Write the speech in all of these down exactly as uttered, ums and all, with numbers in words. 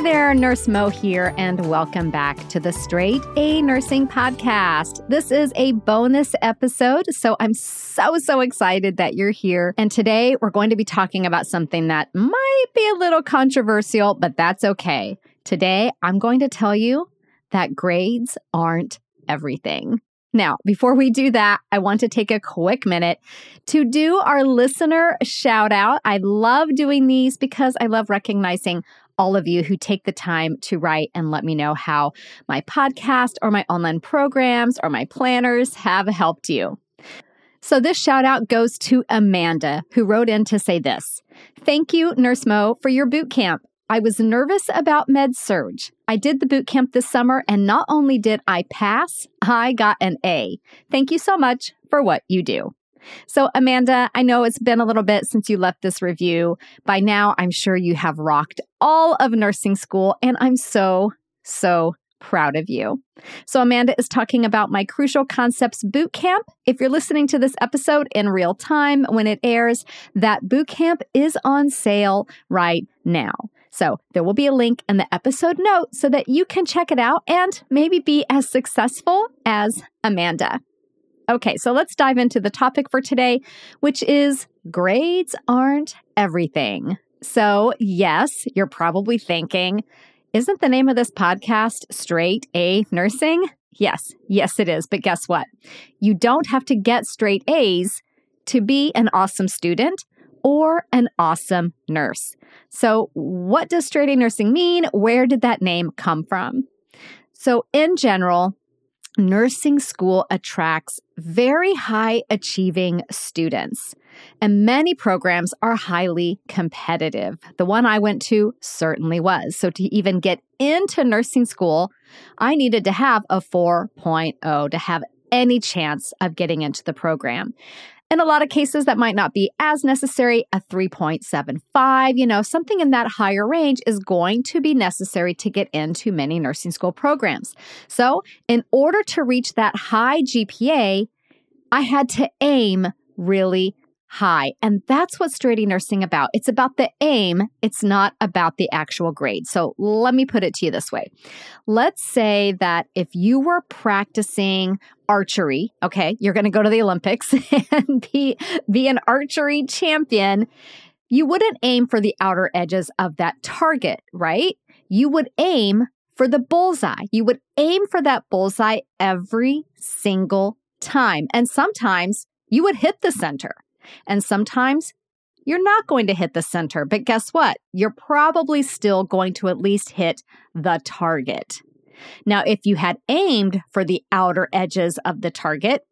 Hey there, Nurse Mo here, and welcome back to the Straight A Nursing Podcast. This is a bonus episode, so I'm so, so excited that you're here. And today we're going to be talking about something that might be a little controversial, but that's okay. Today, I'm going to tell you that grades aren't everything. Now, before we do that, I want to take a quick minute to do our listener shout out. I love doing these because I love recognizing all of you who take the time to write and let me know how my podcast or my online programs or my planners have helped you. So this shout out goes to Amanda, who wrote in to say this. Thank you, Nurse Mo, for your boot camp. I was nervous about med-surg. I did the boot camp this summer, and not only did I pass, I got an A. Thank you so much for what you do. So, Amanda, I know it's been a little bit since you left this review. By now, I'm sure you have rocked all of nursing school, and I'm so, so proud of you. So Amanda is talking about my Crucial Concepts Bootcamp. If you're listening to this episode in real time when it airs, that bootcamp is on sale right now. So there will be a link in the episode note so that you can check it out and maybe be as successful as Amanda. Okay, so let's dive into the topic for today, which is grades aren't everything. So yes, you're probably thinking, isn't the name of this podcast Straight A Nursing? Yes, yes it is. But guess what? You don't have to get straight A's to be an awesome student or an awesome nurse. So what does straight A nursing mean? Where did that name come from? So in general, nursing school attracts very high achieving students, and many programs are highly competitive. The one I went to certainly was. So to even get into nursing school, I needed to have a four point oh to have any chance of getting into the program. In a lot of cases, that might not be as necessary. A three point seven five, you know, something in that higher range is going to be necessary to get into many nursing school programs. So in order to reach that high G P A, I had to aim really high. And that's what straight A nursing is about. It's about the aim. It's not about the actual grade. So let me put it to you this way. Let's say that if you were practicing archery, okay, you're going to go to the Olympics and be, be an archery champion, you wouldn't aim for the outer edges of that target, right? You would aim for the bullseye. You would aim for that bullseye every single time. And sometimes you would hit the center. And sometimes you're not going to hit the center, but guess what? You're probably still going to at least hit the target. Now, if you had aimed for the outer edges of the target,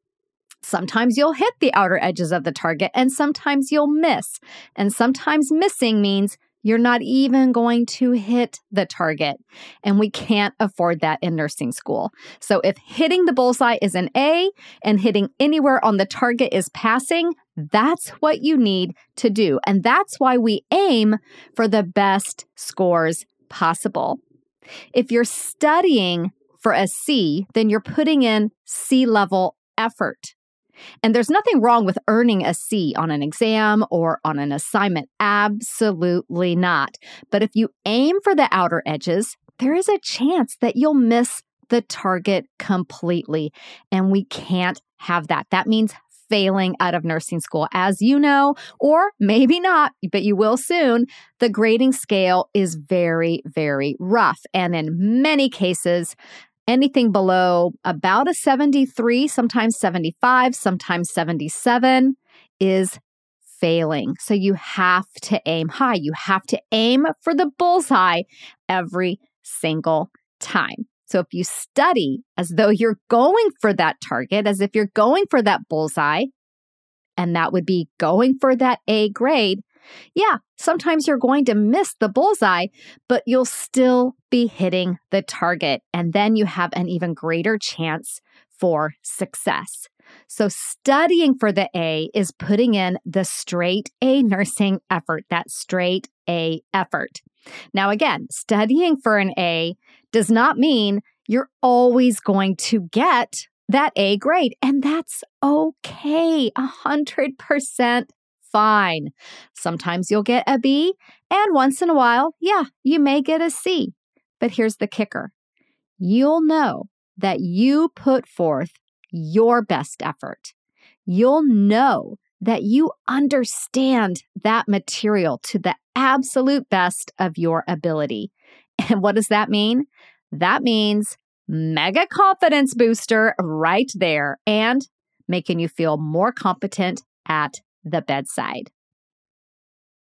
sometimes you'll hit the outer edges of the target, and sometimes you'll miss. And sometimes missing means you're not even going to hit the target. And we can't afford that in nursing school. So if hitting the bullseye is an A and hitting anywhere on the target is passing, that's what you need to do. And that's why we aim for the best scores possible. If you're studying for a C, then you're putting in C-level effort. And there's nothing wrong with earning a C on an exam or on an assignment. Absolutely not. But if you aim for the outer edges, there is a chance that you'll miss the target completely. And we can't have that. That means failing out of nursing school. As you know, or maybe not, but you will soon, the grading scale is very, very rough. And in many cases, anything below about a seventy-three, sometimes seventy-five, sometimes seventy-seven is failing. So you have to aim high. You have to aim for the bullseye every single time. So if you study as though you're going for that target, as if you're going for that bullseye, and that would be going for that A grade, yeah, sometimes you're going to miss the bullseye, but you'll still be hitting the target. And then you have an even greater chance for success. So studying for the A is putting in the straight A nursing effort, that straight A effort. Now, again, studying for an A does not mean you're always going to get that A grade. And that's okay, one hundred percent fine. Sometimes you'll get a B, and once in a while, yeah, you may get a C. But here's the kicker. You'll know that you put forth your best effort. You'll know that you understand that material to the absolute best of your ability. And what does that mean? That means mega confidence booster right there and making you feel more competent at the bedside.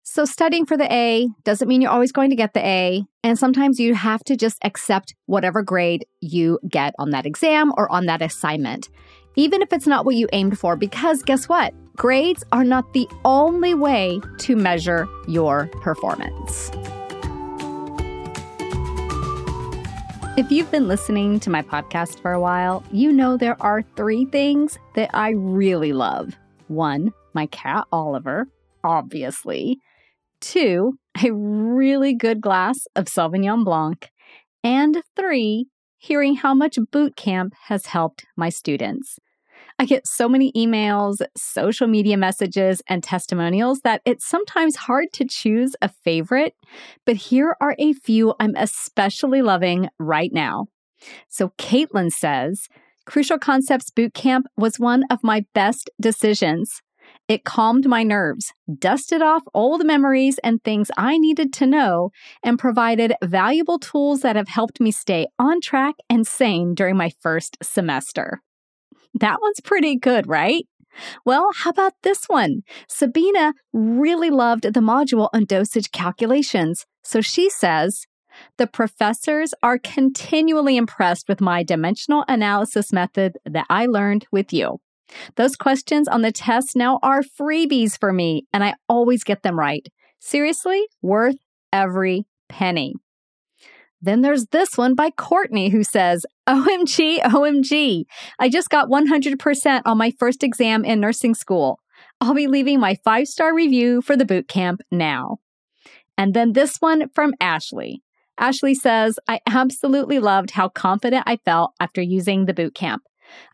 So studying for the A doesn't mean you're always going to get the A, and sometimes you have to just accept whatever grade you get on that exam or on that assignment, even if it's not what you aimed for, because guess what? Grades are not the only way to measure your performance. If you've been listening to my podcast for a while, you know there are three things that I really love. One, my cat Oliver, obviously. Two, a really good glass of Sauvignon Blanc. And three, hearing how much boot camp has helped my students. I get so many emails, social media messages, and testimonials that it's sometimes hard to choose a favorite, but here are a few I'm especially loving right now. So Caitlin says, Crucial Concepts Bootcamp was one of my best decisions. It calmed my nerves, dusted off old memories and things I needed to know, and provided valuable tools that have helped me stay on track and sane during my first semester. That one's pretty good, right? Well, how about this one? Sabina really loved the module on dosage calculations. So she says, the professors are continually impressed with my dimensional analysis method that I learned with you. Those questions on the test now are freebies for me, and I always get them right. Seriously, worth every penny. Then there's this one by Courtney who says, O M G, O M G, I just got one hundred percent on my first exam in nursing school. I'll be leaving my five-star review for the boot camp now. And then this one from Ashley. Ashley says, I absolutely loved how confident I felt after using the boot camp.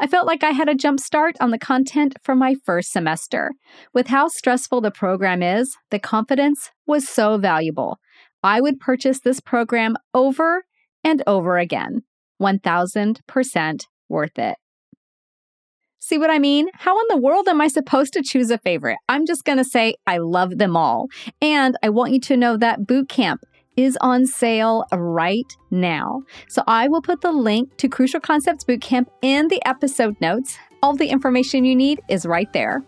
I felt like I had a jump start on the content from my first semester. With how stressful the program is, the confidence was so valuable. I would purchase this program over and over again. one thousand percent worth it. See what I mean? How in the world am I supposed to choose a favorite? I'm just going to say I love them all. And I want you to know that boot camp is on sale right now. So I will put the link to Crucial Concepts Bootcamp in the episode notes. All the information you need is right there.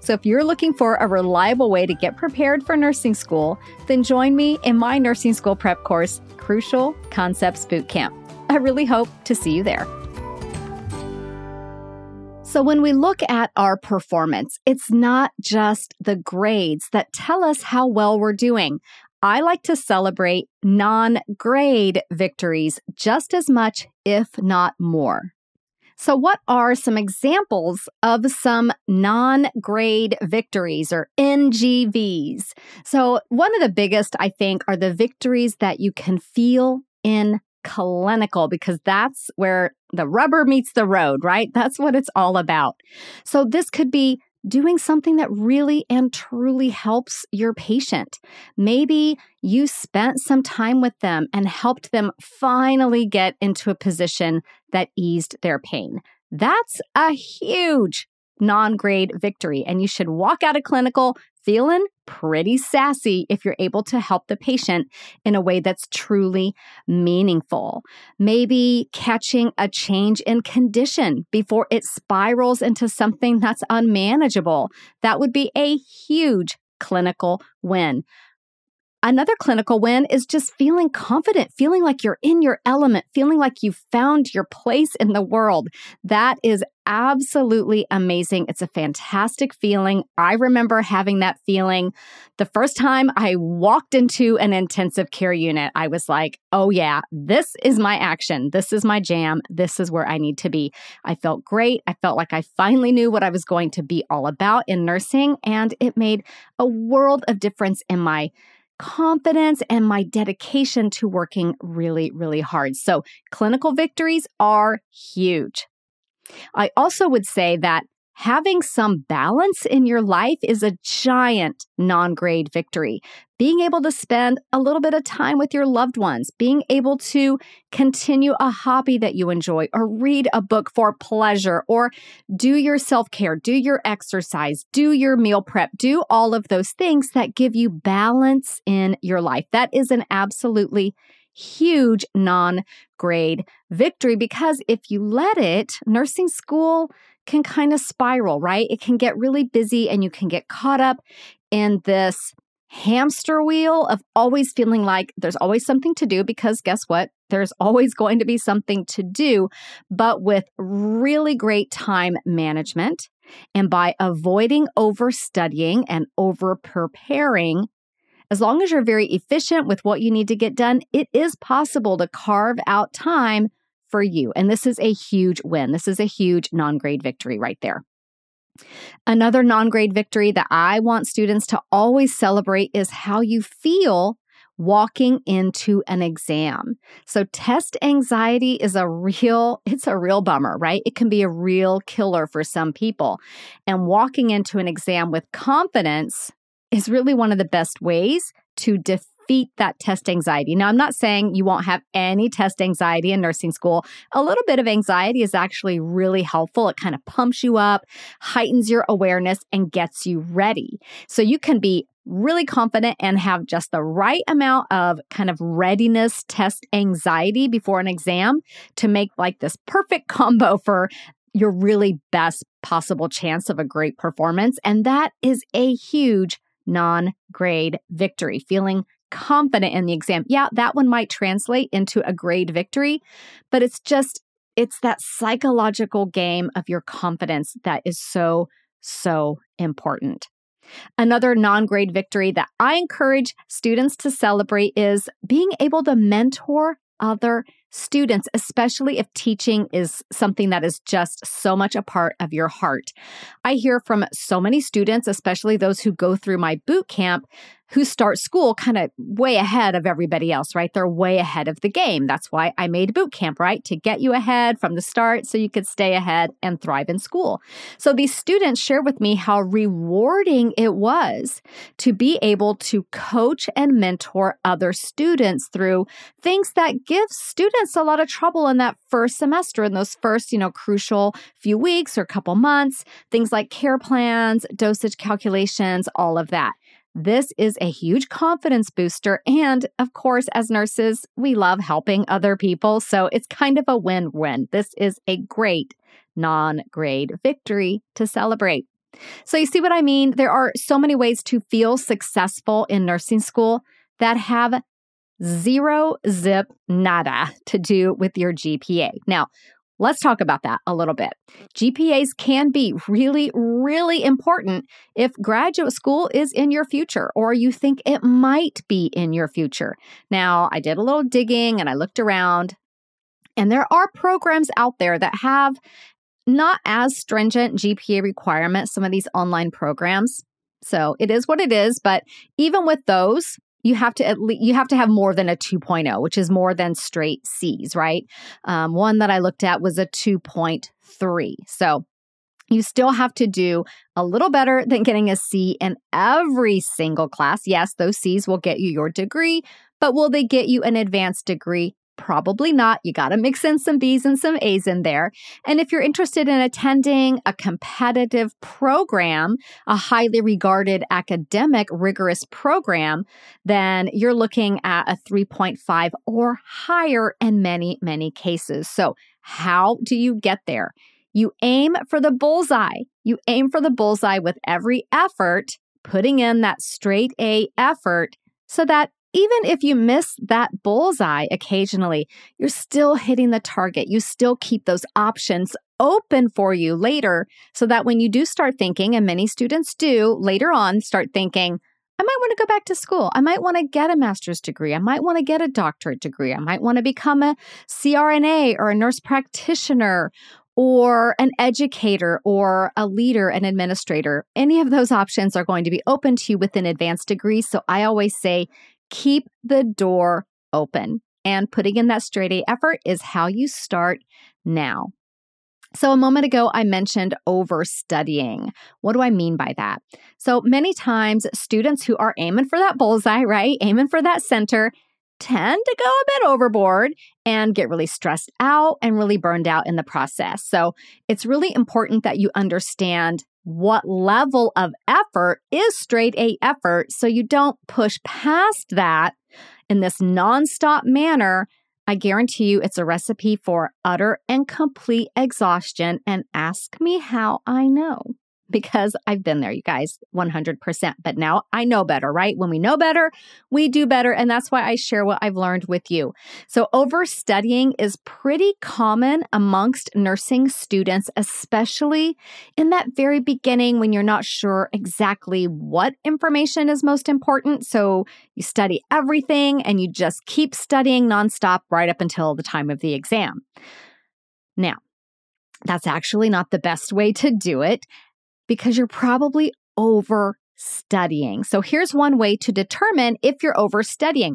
So if you're looking for a reliable way to get prepared for nursing school, then join me in my nursing school prep course, Crucial Concepts Bootcamp. I really hope to see you there. So when we look at our performance, it's not just the grades that tell us how well we're doing. I like to celebrate non-grade victories just as much, if not more. So what are some examples of some non-grade victories or N G Vs? So one of the biggest, I think, are the victories that you can feel in clinical, because that's where the rubber meets the road, right? That's what it's all about. So this could be doing something that really and truly helps your patient. Maybe you spent some time with them and helped them finally get into a position that eased their pain. That's a huge non-grade victory, and you should walk out of clinical feeling pretty sassy if you're able to help the patient in a way that's truly meaningful. Maybe catching a change in condition before it spirals into something that's unmanageable. That would be a huge clinical win. Another clinical win is just feeling confident, feeling like you're in your element, feeling like you found your place in the world. That is absolutely amazing. It's a fantastic feeling. I remember having that feeling the first time I walked into an intensive care unit. I was like, oh yeah, this is my action. This is my jam. This is where I need to be. I felt great. I felt like I finally knew what I was going to be all about in nursing, and it made a world of difference in my confidence and my dedication to working really, really hard. So clinical victories are huge. I also would say that Having some balance in your life is a giant non-grade victory. Being able to spend a little bit of time with your loved ones, being able to continue a hobby that you enjoy, or read a book for pleasure, or do your self-care, do your exercise, do your meal prep, do all of those things that give you balance in your life. That is an absolutely huge non-grade victory, because if you let it, nursing school can kind of spiral, right? It can get really busy and you can get caught up in this hamster wheel of always feeling like there's always something to do, because guess what? There's always going to be something to do. But with really great time management and by avoiding overstudying and overpreparing, as long as you're very efficient with what you need to get done, it is possible to carve out time for you. And this is a huge win. This is a huge non-grade victory right there. Another non-grade victory that I want students to always celebrate is how you feel walking into an exam. So test anxiety is a real, it's a real bummer, right? It can be a real killer for some people. And walking into an exam with confidence is really one of the best ways to defeat Defeat that test anxiety. Now, I'm not saying you won't have any test anxiety in nursing school. A little bit of anxiety is actually really helpful. It kind of pumps you up, heightens your awareness, and gets you ready. So you can be really confident and have just the right amount of kind of readiness test anxiety before an exam to make like this perfect combo for your really best possible chance of a great performance. And that is a huge non-grade victory, feeling confident in the exam. Yeah, that one might translate into a grade victory, but it's just, it's that psychological game of your confidence that is so, so important. Another non-grade victory that I encourage students to celebrate is being able to mentor other students, especially if teaching is something that is just so much a part of your heart. I hear from so many students, especially those who go through my boot camp, who start school kind of way ahead of everybody else, right? They're way ahead of the game. That's why I made boot camp, right? To get you ahead from the start so you could stay ahead and thrive in school. So these students share with me how rewarding it was to be able to coach and mentor other students through things that give students a lot of trouble in that first semester, in those first, you know, crucial few weeks or couple months, things like care plans, dosage calculations, all of that. This is a huge confidence booster. And of course, as nurses, we love helping other people. So it's kind of a win-win. This is a great non-grade victory to celebrate. So you see what I mean? There are so many ways to feel successful in nursing school that have zero zip nada to do with your G P A. Now, let's talk about that a little bit. G P As can be really, really important if graduate school is in your future or you think it might be in your future. Now, I did a little digging and I looked around, and there are programs out there that have not as stringent G P A requirements, some of these online programs. So it is what it is, but even with those, you have to at least, you have to have more than a two point oh, which is more than straight C's, right? Um, one that I looked at was a two point three. So you still have to do a little better than getting a C in every single class. Yes, those C's will get you your degree, but will they get you an advanced degree? Probably not. You got to mix in some B's and some A's in there. And if you're interested in attending a competitive program, a highly regarded academic rigorous program, then you're looking at a three point five or higher in many, many cases. So how do you get there? You aim for the bullseye. You aim for the bullseye with every effort, putting in that straight A effort so that even if you miss that bullseye occasionally, you're still hitting the target. You still keep those options open for you later so that when you do start thinking, and many students do later on start thinking, I might want to go back to school. I might want to get a master's degree. I might want to get a doctorate degree. I might want to become a C R N A or a nurse practitioner or an educator, or a leader, an administrator. Any of those options are going to be open to you with an advanced degree. So I always say, keep the door open, and putting in that straight A effort is how you start now. So a moment ago, I mentioned overstudying. What do I mean by that? So many times, students who are aiming for that bullseye, right, aiming for that center, tend to go a bit overboard and get really stressed out and really burned out in the process. So it's really important that you understand what level of effort is straight A effort so you don't push past that in this nonstop manner. I guarantee you it's a recipe for utter and complete exhaustion, and ask me how I know, because I've been there, you guys, one hundred percent. But now I know better, right? When we know better, we do better, and that's why I share what I've learned with you. So overstudying is pretty common amongst nursing students, especially in that very beginning when you're not sure exactly what information is most important. So you study everything and you just keep studying nonstop right up until the time of the exam. Now, that's actually not the best way to do it, because you're probably overstudying. So here's one way to determine if you're overstudying.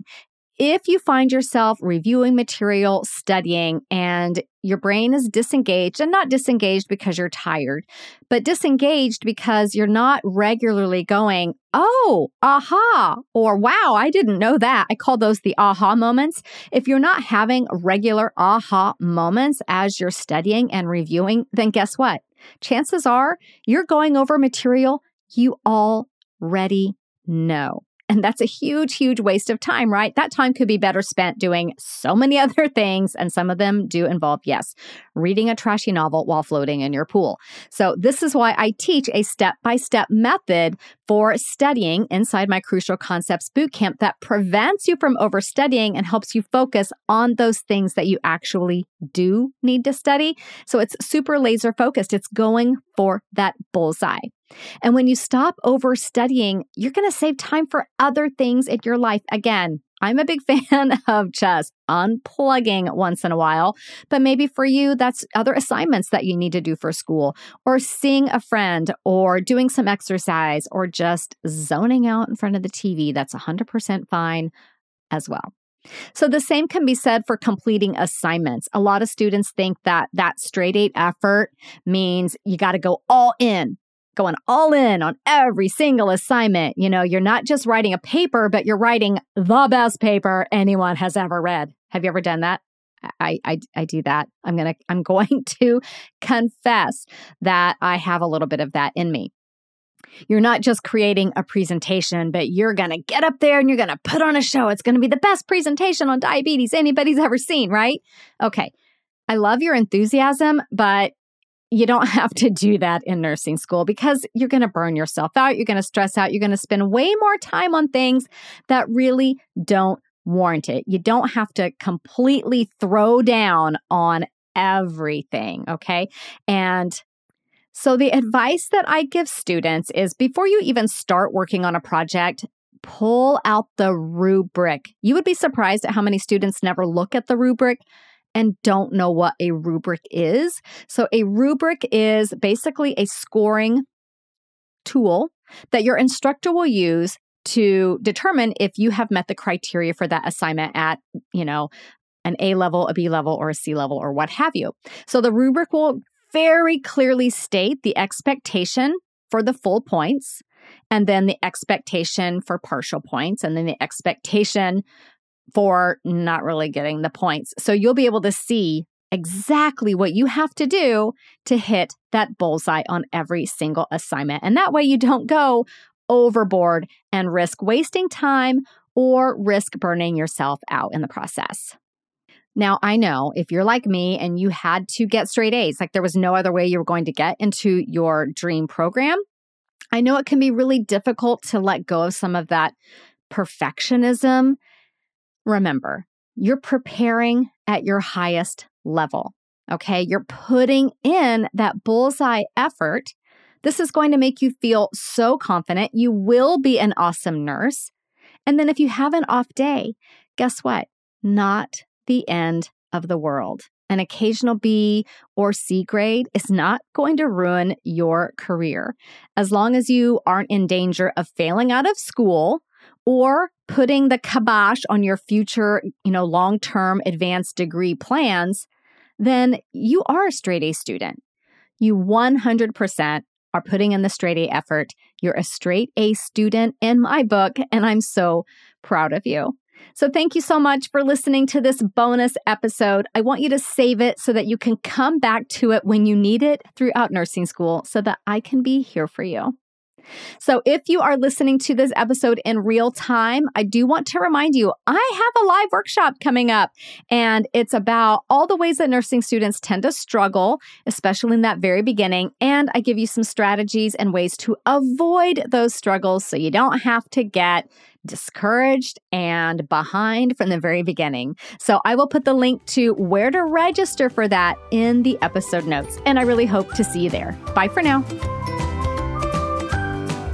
If you find yourself reviewing material, studying, and your brain is disengaged, and not disengaged because you're tired, but disengaged because you're not regularly going, oh, aha, or wow, I didn't know that. I call those the aha moments. If you're not having regular aha moments as you're studying and reviewing, then guess what? Chances are you're going over material you already know. And that's a huge, huge waste of time, right? That time could be better spent doing so many other things. And some of them do involve, yes, reading a trashy novel while floating in your pool. So this is why I teach a step-by-step method for studying inside my Crucial Concepts Bootcamp that prevents you from overstudying and helps you focus on those things that you actually do need to study. So it's super laser focused. It's going for that bullseye. And when you stop overstudying, you're going to save time for other things in your life. Again, I'm a big fan of just unplugging once in a while, but maybe for you, that's other assignments that you need to do for school, or seeing a friend, or doing some exercise, or just zoning out in front of the T V. That's one hundred percent fine as well. So the same can be said for completing assignments. A lot of students think that that straight A effort means you got to go all in. Going all in on every single assignment. You know, you're not just writing a paper, but you're writing the best paper anyone has ever read. Have you ever done that? I I, I do that. I'm gonna I'm going to confess that I have a little bit of that in me. You're not just creating a presentation, but you're going to get up there and you're going to put on a show. It's going to be the best presentation on diabetes anybody's ever seen, right? Okay. I love your enthusiasm, but you don't have to do that in nursing school, because you're going to burn yourself out. You're going to stress out. You're going to spend way more time on things that really don't warrant it. You don't have to completely throw down on everything, okay? And so the advice that I give students is, before you even start working on a project, pull out the rubric. You would be surprised at how many students never look at the rubric and don't know what a rubric is. So a rubric is basically a scoring tool that your instructor will use to determine if you have met the criteria for that assignment at, you know, an A level, a B level, or a C level, or what have you. So the rubric will very clearly state the expectation for the full points, and then the expectation for partial points, and then the expectation for not really getting the points. So you'll be able to see exactly what you have to do to hit that bullseye on every single assignment. And that way you don't go overboard and risk wasting time or risk burning yourself out in the process. Now, I know if you're like me and you had to get straight A's, like there was no other way you were going to get into your dream program, I know it can be really difficult to let go of some of that perfectionism. Remember, you're preparing at your highest level, okay? You're putting in that bullseye effort. This is going to make you feel so confident. You will be an awesome nurse. And then if you have an off day, guess what? Not the end of the world. An occasional B or C grade is not going to ruin your career. As long as you aren't in danger of failing out of school or putting the kibosh on your future, you know, long-term advanced degree plans, then you are a straight A student. You one hundred percent are putting in the straight A effort. You're a straight A student in my book, and I'm so proud of you. So thank you so much for listening to this bonus episode. I want you to save it so that you can come back to it when you need it throughout nursing school so that I can be here for you. So if you are listening to this episode in real time, I do want to remind you, I have a live workshop coming up, and it's about all the ways that nursing students tend to struggle, especially in that very beginning. And I give you some strategies and ways to avoid those struggles so you don't have to get discouraged and behind from the very beginning. So I will put the link to where to register for that in the episode notes. And I really hope to see you there. Bye for now.